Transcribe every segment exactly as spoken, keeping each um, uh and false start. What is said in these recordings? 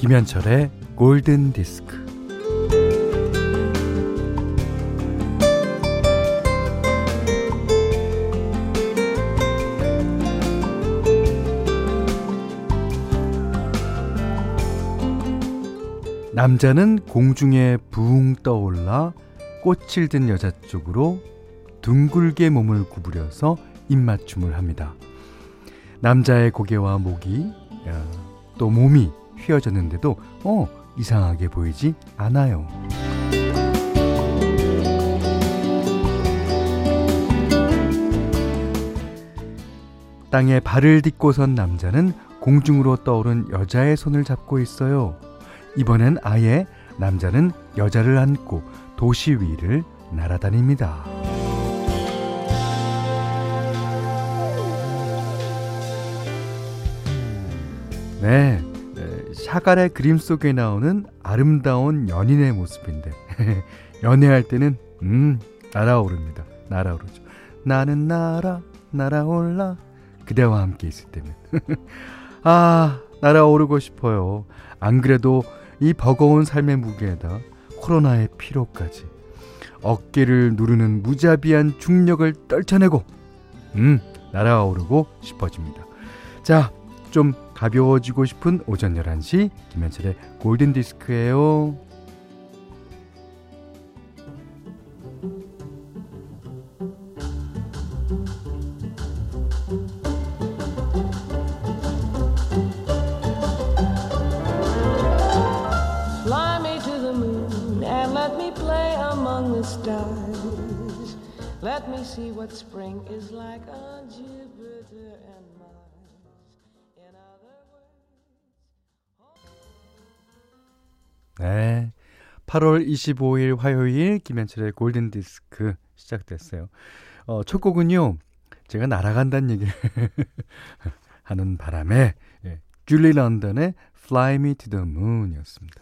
김현철의 골든디스크. 남자는 공중에 붕 떠올라 꽃을 든 여자 쪽으로 둥글게 몸을 구부려서 입맞춤을 합니다. 남자의 고개와 목이 또 몸이 휘어졌는데도 어, 이상하게 보이지 않아요. 땅에 발을 딛고 선 남자는 공중으로 떠오른 여자의 손을 잡고 있어요. 이번엔 아예 남자는 여자를 안고 도시 위를 날아다닙니다. 네, 샤갈의 그림 속에 나오는 아름다운 연인의 모습인데 연애할 때는 음 날아오릅니다. 날아오르죠. 나는 날아 날아올라 그대와 함께 있을 때면 아 날아오르고 싶어요. 안 그래도 이 버거운 삶의 무게에다 코로나의 피로까지 어깨를 누르는 무자비한 중력을 떨쳐내고 음 날아오르고 싶어집니다. 자, 좀 가벼워지고 싶은 오전 열한 시 김현철의 골든디스크예요. Let me see what spring is like on Jupiter and Mars. In other words. 네, 팔월 이십오일 화요일 김현철의 골든 디스크 시작됐어요. 어, 첫 곡은요, 제가 날아간다는 얘기를 하는 바람에 예, 줄리 런던의 Fly Me to the Moon이었습니다.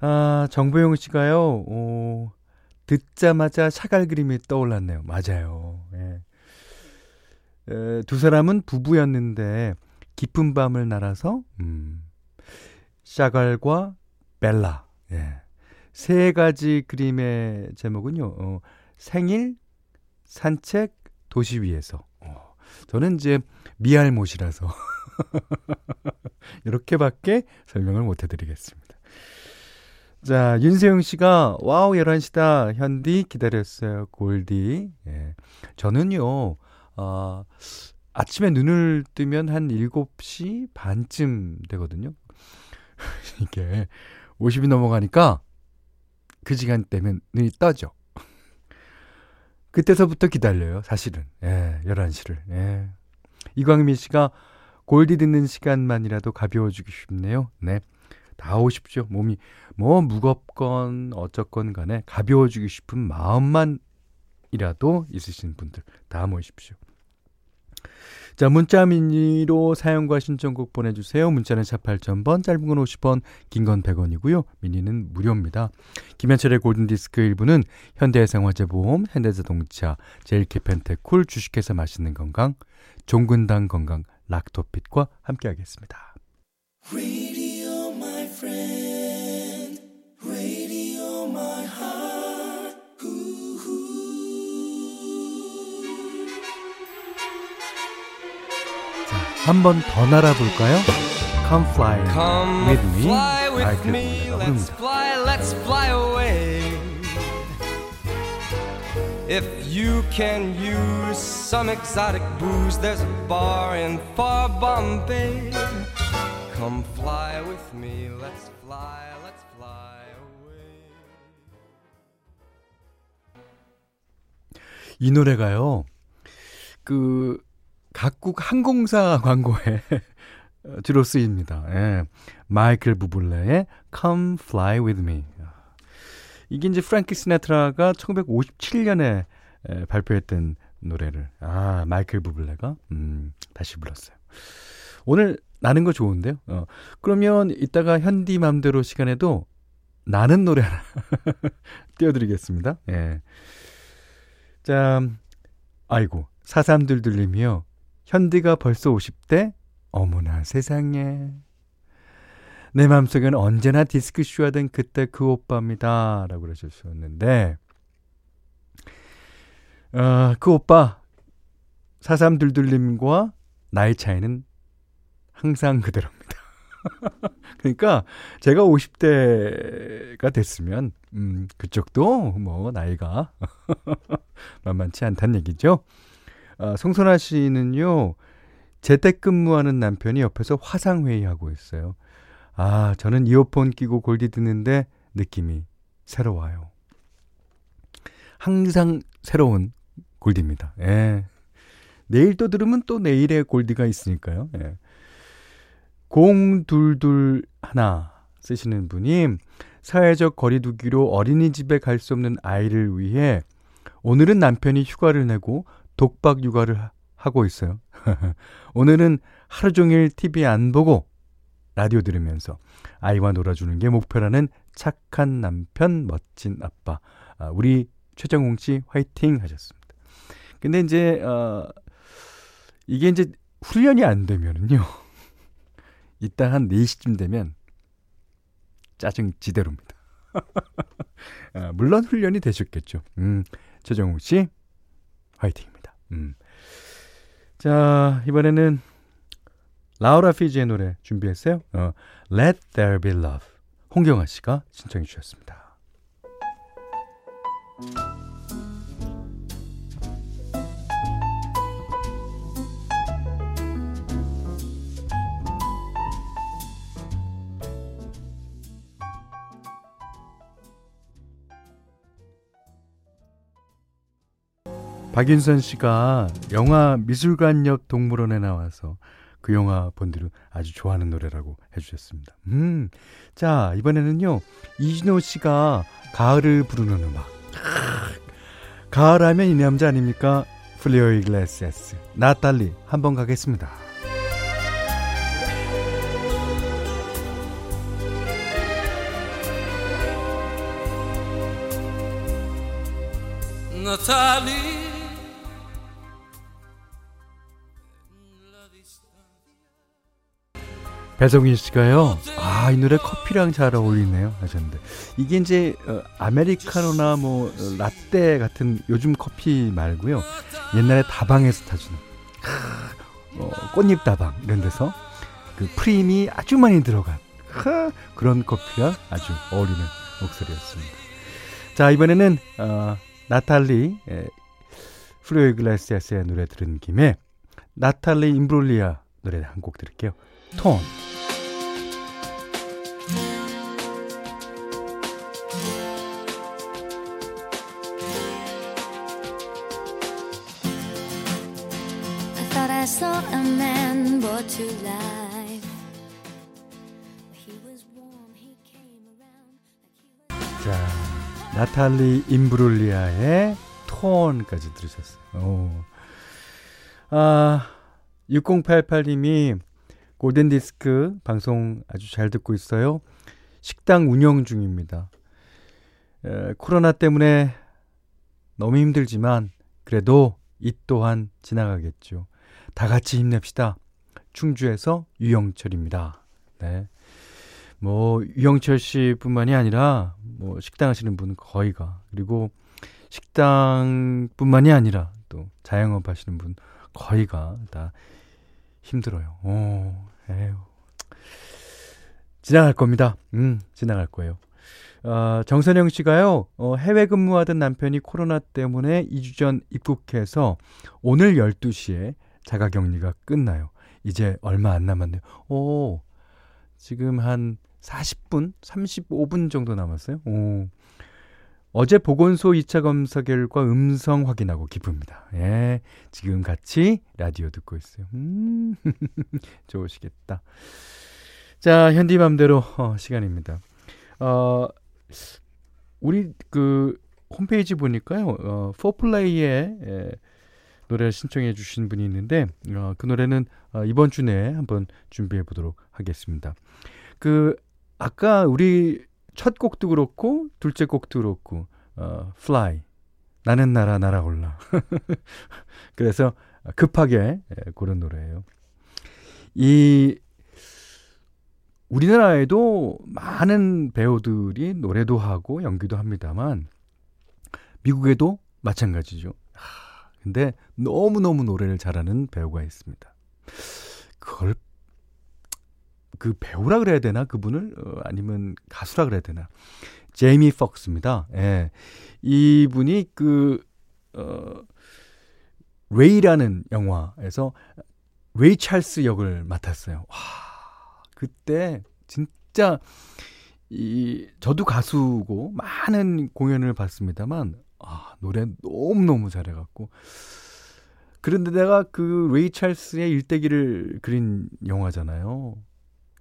아, 정보영 씨가요. 오, 듣자마자 샤갈 그림이 떠올랐네요. 맞아요. 예. 에, 두 사람은 부부였는데 깊은 밤을 날아서 음, 샤갈과 벨라 예. 세 가지 그림의 제목은요. 어, 생일, 산책, 도시 위에서 어, 저는 이제 미알못이라서 이렇게밖에 설명을 못해드리겠습니다. 자, 윤세영 씨가 와우 열한 시다 현디 기다렸어요 골디. 예. 저는요 어, 아침에 눈을 뜨면 한 일곱 시 반쯤 되거든요. 이게 오십이 넘어가니까 그 시간 되면 눈이 떠죠. 그때서부터 기다려요 사실은. 예, 열한 시를. 예. 이광민 씨가 골디 듣는 시간만이라도 가벼워지고 싶네요. 네, 다 오십시오. 몸이 뭐 무겁건 어쨌건 간에 가벼워지고 싶은 마음만이라도 있으신 분들 다 모이십시오. 자, 문자 미니로 사연과 신청곡 보내주세요. 문자는 샵 팔천 번, 짧은 건 오십 원, 긴 건 백 원이고요. 미니는 무료입니다. 김현철의 골든디스크 일부는 현대해상화재보험, 현대자동차, 제일캐펜테쿨, 주식회사 맛있는 건강, 종근당 건강, 락토핏과 함께하겠습니다. 한 번 더 날아볼까요? Come fly with me. With me. Let's fly, let's fly away. If you can use some exotic booze, there's a bar in far Bombay. Come fly with me, let's fly, let's fly away. 이 노래가요. 그 각국 항공사 광고에 주로 쓰입니다. 예. 마이클 부블레의 Come Fly With Me. 이게 이제 프랭키 시나트라가 천구백오십칠년에 발표했던 노래를 아 마이클 부블레가 음, 다시 불렀어요. 오늘 나는 거 좋은데요. 어, 그러면 이따가 현디 맘대로 시간에도 나는 노래 하나 띄워드리겠습니다. 예. 자, 아이고 사삼둘둘님이요. 현디가 벌써 오십 대? 어머나 세상에. 내 마음속에는 언제나 디스크쇼 하던 그때 그 오빠입니다. 라고 그러셨었는데, 어, 그 오빠 사삼둘둘님과 나이 차이는 항상 그대로입니다. 그러니까 제가 오십 대가 됐으면 음, 그쪽도 뭐 나이가 만만치 않다는 얘기죠. 아, 송선아 씨는요, 재택근무하는 남편이 옆에서 화상회의하고 있어요. 아, 저는 이어폰 끼고 골디 듣는데 느낌이 새로워요. 항상 새로운 골디입니다. 예. 내일 또 들으면 또 내일의 골디가 있으니까요. 예. 공이이일 쓰시는 분이, 사회적 거리두기로 어린이집에 갈 수 없는 아이를 위해 오늘은 남편이 휴가를 내고 독박 육아를 하, 하고 있어요. 오늘은 하루 종일 티비 안 보고 라디오 들으면서 아이와 놀아주는 게 목표라는 착한 남편, 멋진 아빠. 아, 우리 최정홍 씨 화이팅 하셨습니다. 근데 이제 어, 이게 이제 훈련이 안 되면은요, 이따 한 네 시쯤 되면 짜증 지대로입니다. 아, 물론 훈련이 되셨겠죠. 음, 최정웅 씨 화이팅입니다. 음. 자, 이번에는 라우라 피지의 노래 준비했어요. 어, Let There Be Love. 홍경아 씨가 신청해 주셨습니다. 박윤선 씨가 영화 미술관 옆 동물원에 나와서 그 영화 본 뒤로 아주 좋아하는 노래라고 해주셨습니다. 음, 자, 이번에는요, 이진호 씨가 가을을 부르는 음악. 가을하면 이 남자 아닙니까? 플리오 이글레시아스, 나탈리 한번 가겠습니다. 나탈리 배성인 씨가요, 아, 이 노래 커피랑 잘 어울리네요 하셨는데, 이게 이제 어, 아메리카노나 뭐 어, 라떼 같은 요즘 커피 말고요, 옛날에 다방에서 타주는 어, 꽃잎 다방 이런 데서 그 프림이 아주 많이 들어간 그런 커피가 아주 어울리는 목소리였습니다. 자, 이번에는 어, 나탈리 플리오 이글레시아스의 노래 들은 김에 나탈리 임브롤리아 노래 한 곡 들을게요. 톤. 자, 나탈리 임브롤리아의 톤까지 들으셨어요. 오. 아, 육공팔팔님이 골든디스크 방송 아주 잘 듣고 있어요. 식당 운영 중입니다. 에, 코로나 때문에 너무 힘들지만 그래도 이 또한 지나가겠죠. 다 같이 힘냅시다. 충주에서 유영철입니다. 네. 뭐 유영철 씨뿐만이 아니라 뭐 식당 하시는 분 거의가, 그리고 식당뿐만이 아니라 또 자영업 하시는 분 거의가 다 힘들어요. 오, 에휴. 지나갈 겁니다. 음, 지나갈 거예요. 어, 정선영 씨가요, 어, 해외 근무하던 남편이 코로나 때문에 이 주 전 입국해서 오늘 열두 시에 자가격리가 끝나요. 이제 얼마 안 남았네요. 오, 지금 한 사십 분, 삼십오 분 정도 남았어요. 오, 어제 보건소 이 차 검사 결과 음성 확인하고 기쁩니다. 예, 지금 같이 라디오 듣고 있어요. 음, 좋으시겠다. 자, 현디 맘대로 어, 시간입니다. 어, 우리 그 홈페이지 보니까요, 어, 포플레이의 예, 노래를 신청해 주신 분이 있는데, 어, 그 노래는 어, 이번 주 내에 한번 준비해 보도록 하겠습니다. 그 아까 우리 첫 곡도 그렇고 둘째 곡도 그렇고 어, Fly, 나는 날아 날아올라. 그래서 급하게 고른 노래예요. 이 우리나라에도 많은 배우들이 노래도 하고 연기도 합니다만 미국에도 마찬가지죠. 하, 근데 너무너무 노래를 잘하는 배우가 있습니다. 그걸 그 배우라 그래야 되나 그분을 어, 아니면 가수라 그래야 되나 제이미 폭스입니다. 예. 이분이 그 어, 레이라는 영화에서 레이 찰스 역을 맡았어요. 와, 그때 진짜 이 저도 가수고 많은 공연을 봤습니다만 아, 노래 너무너무 잘해갖고 그런데 내가 그 레이 찰스의 일대기를 그린 영화잖아요.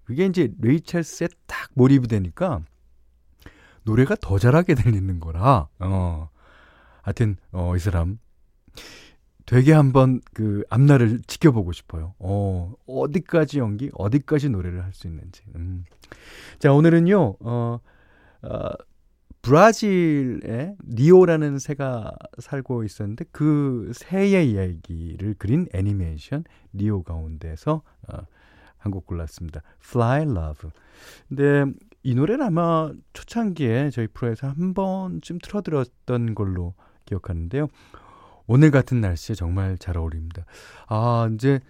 그게 이제 레이 찰스에 딱 몰입이 되니까 노래가 더 잘하게 들리는 거라. 어. 하여튼 어, 이 사람 되게 한번 그 앞날을 지켜보고 싶어요. 어, 어디까지 연기, 어디까지 노래를 할 수 있는지. 음. 자, 오늘은요. 어, 어, 브라질에 리오라는 새가 살고 있었는데 그 새의 이야기를 그린 애니메이션 리오 가운데서 어, 한 곡 골랐습니다. Fly Love. 근데 이 노래는 아마 초창기에 저희 프로에서 한 번쯤 틀어드렸던 걸로 기억하는데요. 오늘 같은 날씨에 정말 잘 어울립니다. 아, 이제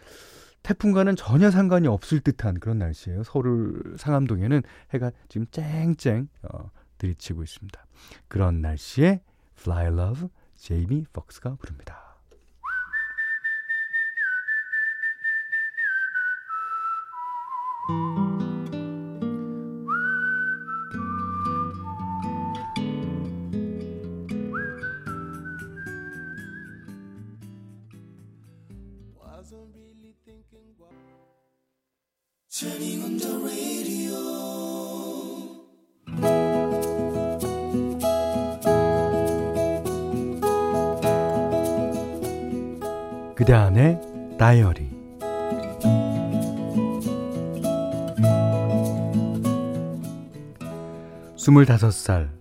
태풍과는 전혀 상관이 없을 듯한 그런 날씨예요. 서울 상암동에는 해가 지금 쨍쨍 어, 들이치고 있습니다. 그런 날씨에 Fly Love, 제이미 폭스가 부릅니다. Turning on the radio. 그대 안의 다이어리. 스물다섯 살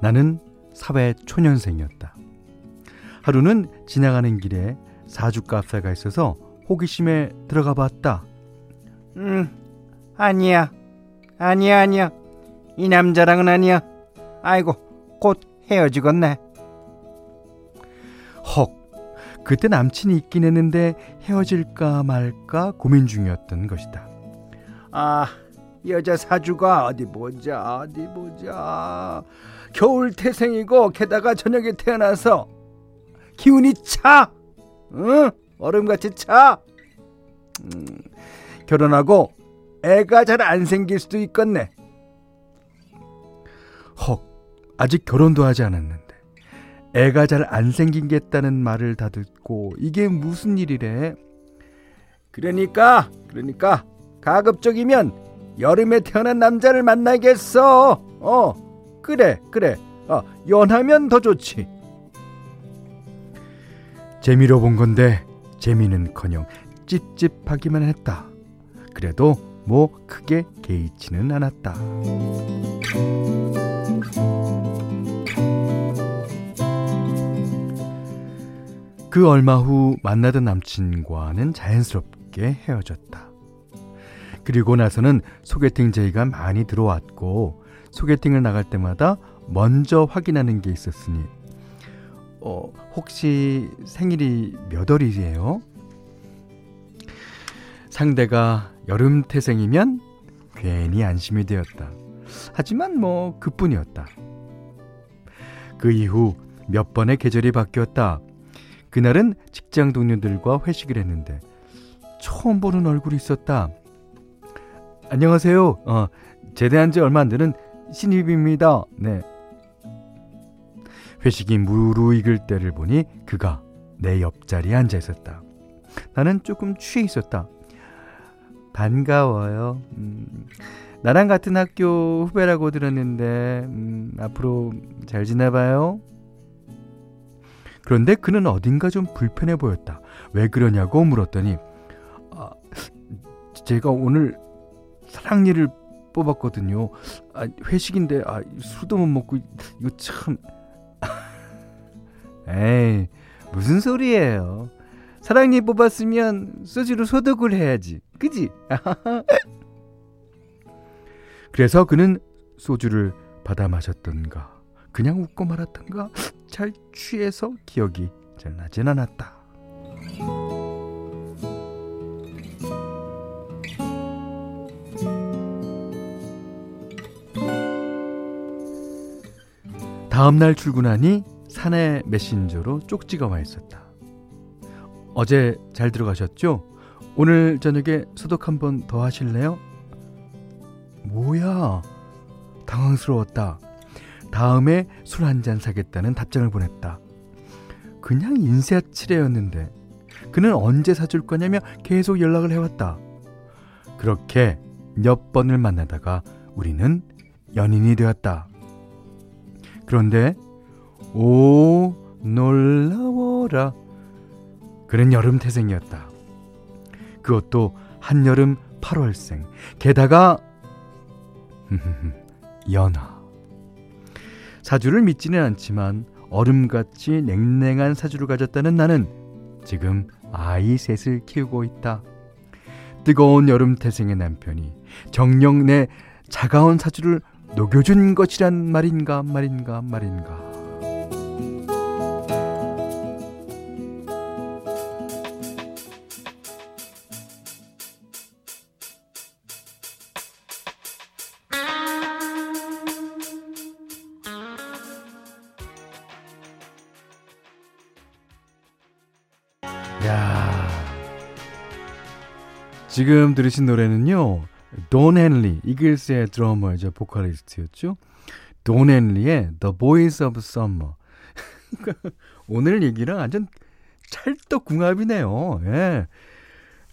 나는 사회 초년생이었다. 하루는 지나가는 길에 사주 카페가 있어서 호기심에 들어가 봤다. 음, 아니야. 아니야, 아니야. 이 남자랑은 아니야. 아이고, 곧 헤어지겠네. 헉, 그때 남친이 있긴 했는데 헤어질까 말까 고민 중이었던 것이다. 아, 여자 사주가 어디 보자, 어디 보자. 겨울 태생이고 게다가 저녁에 태어나서 기운이 차. 응, 얼음같이 차. 음... 결혼하고 애가 잘 안 생길 수도 있겠네. 헉, 아직 결혼도 하지 않았는데 애가 잘 안 생기겠다는 말을 다 듣고 이게 무슨 일이래. 그러니까 그러니까 가급적이면 여름에 태어난 남자를 만나겠어. 어, 그래 그래. 어, 연하면 더 좋지. 재미로 본 건데 재미는커녕 찝찝하기만 했다. 그래도 뭐 크게 개의치는 않았다. 그 얼마 후 만나던 남친과는 자연스럽게 헤어졌다. 그리고 나서는 소개팅 제의가 많이 들어왔고 소개팅을 나갈 때마다 먼저 확인하는 게 있었으니 어, 혹시 생일이 몇 월이에요? 상대가 여름 태생이면 괜히 안심이 되었다. 하지만 뭐 그뿐이었다. 그 이후 몇 번의 계절이 바뀌었다. 그날은 직장 동료들과 회식을 했는데 처음 보는 얼굴이 있었다. 안녕하세요. 어, 제대한 지 얼마 안 되는 신입입니다. 네. 회식이 무르익을 때를 보니 그가 내 옆자리에 앉아 있었다. 나는 조금 취해 있었다. 반가워요. 음, 나랑 같은 학교 후배라고 들었는데 음, 앞으로 잘 지내봐요. 그런데 그는 어딘가 좀 불편해 보였다. 왜 그러냐고 물었더니 아, 제가 오늘 사랑니를 뽑았거든요. 아, 회식인데 아, 술도 못 먹고 이거 참... 에이, 무슨 소리예요. 사랑니 뽑았으면 소주로 소독을 해야지. 그지? 그래서 그는 소주를 받아 마셨던가 그냥 웃고 말았던가 잘 취해서 기억이 잘 나진 않았다. 다음날 출근하니 사내 메신저로 쪽지가 와 있었다. 어제 잘 들어가셨죠? 오늘 저녁에 소독 한 번 더 하실래요? 뭐야? 당황스러웠다. 다음에 술 한 잔 사겠다는 답장을 보냈다. 그냥 인사치레였는데 그는 언제 사줄 거냐며 계속 연락을 해왔다. 그렇게 몇 번을 만나다가 우리는 연인이 되었다. 그런데 오 놀라워라, 그는 여름 태생이었다. 그것도 한여름 팔월생, 게다가 연하. 사주를 믿지는 않지만 얼음같이 냉랭한 사주를 가졌다는 나는 지금 아이 셋을 키우고 있다. 뜨거운 여름 태생의 남편이 정녕 내 차가운 사주를 녹여준 것이란 말인가 말인가 말인가. 야, 지금 들으신 노래는요, 돈 헨리, 이글스의 드러머이자 보컬리스트였죠. 돈 헨리의 The Boys of Summer. 오늘 얘기랑 완전 찰떡궁합이네요. 예.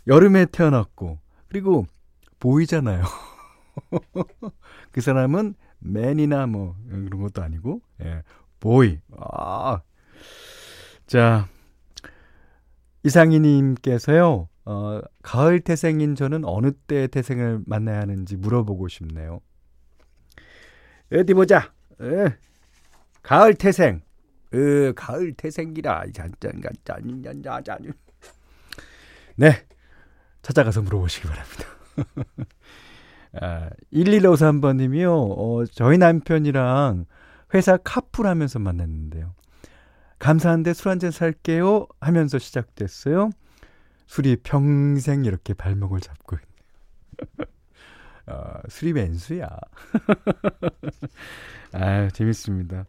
여름에 태어났고, 그리고 보이잖아요. 그 사람은 맨이나 뭐 그런 것도 아니고, 예, 보이. 아. 자, 이상희님께서요, 어, 가을 태생인 저는 어느 때 태생을 만나야 하는지 물어보고 싶네요. 어디 보자. 에, 가을 태생. 으, 가을 태생이라. 네, 찾아가서 물어보시기 바랍니다. 아, 일일오삼번님이요. 어, 저희 남편이랑 회사 카풀하면서 만났는데요. 감사한데 술 한잔 살게요 하면서 시작됐어요. 술이 평생 이렇게 발목을 잡고 있네요. 어, 술이 맨수야. 아유, 재밌습니다.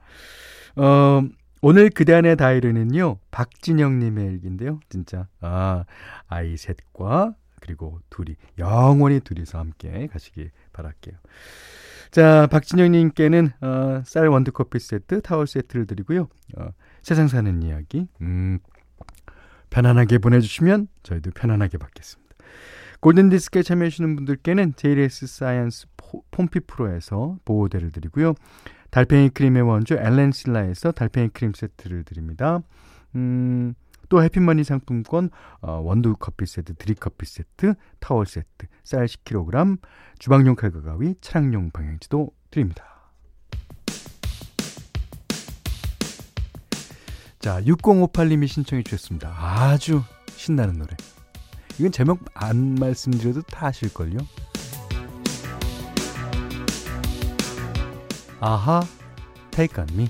어, 오늘 그대 안의 다이어리는요, 박진영님의 일기인데요. 진짜 아, 아이 셋과 그리고 둘이 영원히 둘이서 함께 가시길 바랄게요. 자, 박진영님께는 어, 쌀 원두커피 세트, 타월 세트를 드리고요. 어, 세상 사는 이야기 음, 편안하게 보내주시면 저희도 편안하게 받겠습니다. 골든디스크에 참여해주시는 분들께는 제이레스 사이언스 폼피 프로에서 보호대를 드리고요. 달팽이 크림의 원조 엘렌실라에서 달팽이 크림 세트를 드립니다. 음, 또 해피머니 상품권, 어, 원두 커피 세트, 드립 커피 세트, 타월 세트, 쌀 십 킬로그램, 주방용 칼과 가위, 차량용 방향지도 드립니다. 자, 육공오팔님이 신청해 주셨습니다. 아주 신나는 노래. 이건 제목 안 말씀드려도 다 아실걸요? 아하, Take on me.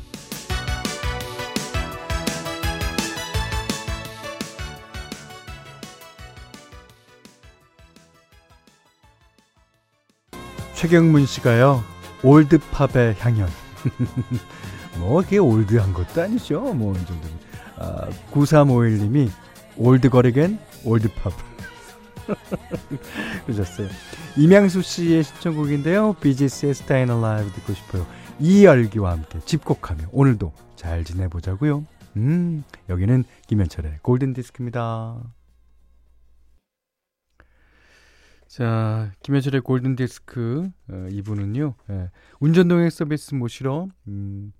최경문 씨가요, 올드팝의 향연. 뭐 그게 올드한 것도 아니죠. 뭐 이 정도면. 아, 구삼오일님이 올드거리겐 올드팝 그러셨어요. 임양수 씨의 신청곡인데요. 비지스의 Stayin' Alive 듣고 싶어요. 이열기와 함께 집콕하며 오늘도 잘 지내보자고요. 음, 여기는 김현철의 골든디스크입니다. 자, 김현철의 골든디스크 어, 이 부는요. 예, 운전동행 서비스 모시러 음,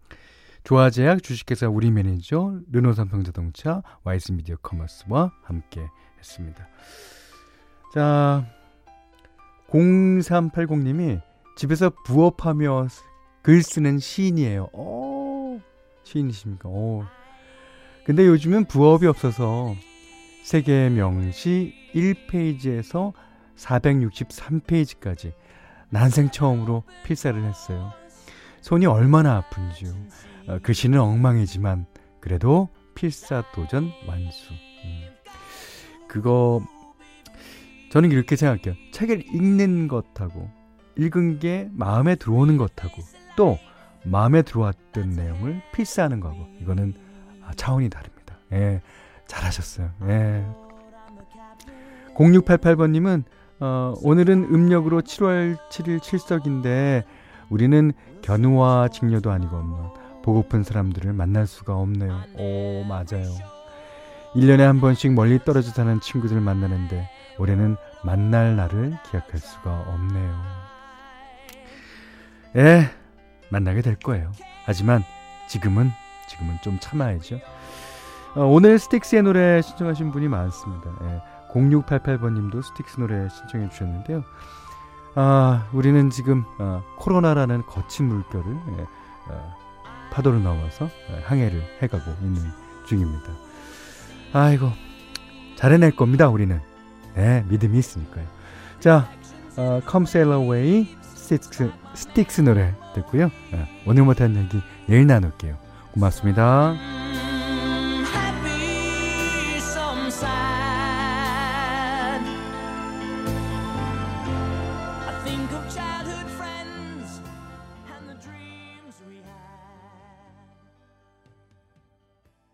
조화제약, 주식회사 우리매니저, 르노삼성자동차, 와이스미디어 커머스와 함께 했습니다. 자, 공삼팔공님이 집에서 부업하며 글 쓰는 시인이에요. 오, 시인이십니까? 오. 근데 요즘은 부업이 없어서 세계 명시 일 페이지에서 사백육십삼 페이지까지 난생 처음으로 필사를 했어요. 손이 얼마나 아픈지요. 어, 글씨는 엉망이지만 그래도 필사 도전 완수. 음. 그거 저는 이렇게 생각해요. 책을 읽는 것하고 읽은 게 마음에 들어오는 것하고 또 마음에 들어왔던 내용을 필사하는 거하고 이거는 차원이 다릅니다. 예, 잘하셨어요. 예. 공육팔팔 번님은 어, 오늘은 음력으로 칠월 칠일 칠석인데 우리는 견우와 직녀도 아니고 보고픈 사람들을 만날 수가 없네요. 오, 맞아요. 일 년에 한 번씩 멀리 떨어져 사는 친구들 만나는데 올해는 만날 날을 기약할 수가 없네요. 예, 만나게 될 거예요. 하지만 지금은 지금은 좀 참아야죠. 어, 오늘 스틱스의 노래 신청하신 분이 많습니다. 예, 공육팔팔 번님도 스틱스 노래 신청해 주셨는데요. 아, 우리는 지금 어, 코로나라는 거친 물결을 예, 어, 파도를 넘어서 항해를 해가고 있는 중입니다. 아이고, 잘 해낼 겁니다. 우리는 예, 믿음이 있으니까요. 자, 어, Come Sail Away 스틱스, 스틱스 노래 듣고요. 예, 오늘 못한 얘기 내일 나눌게요. 고맙습니다.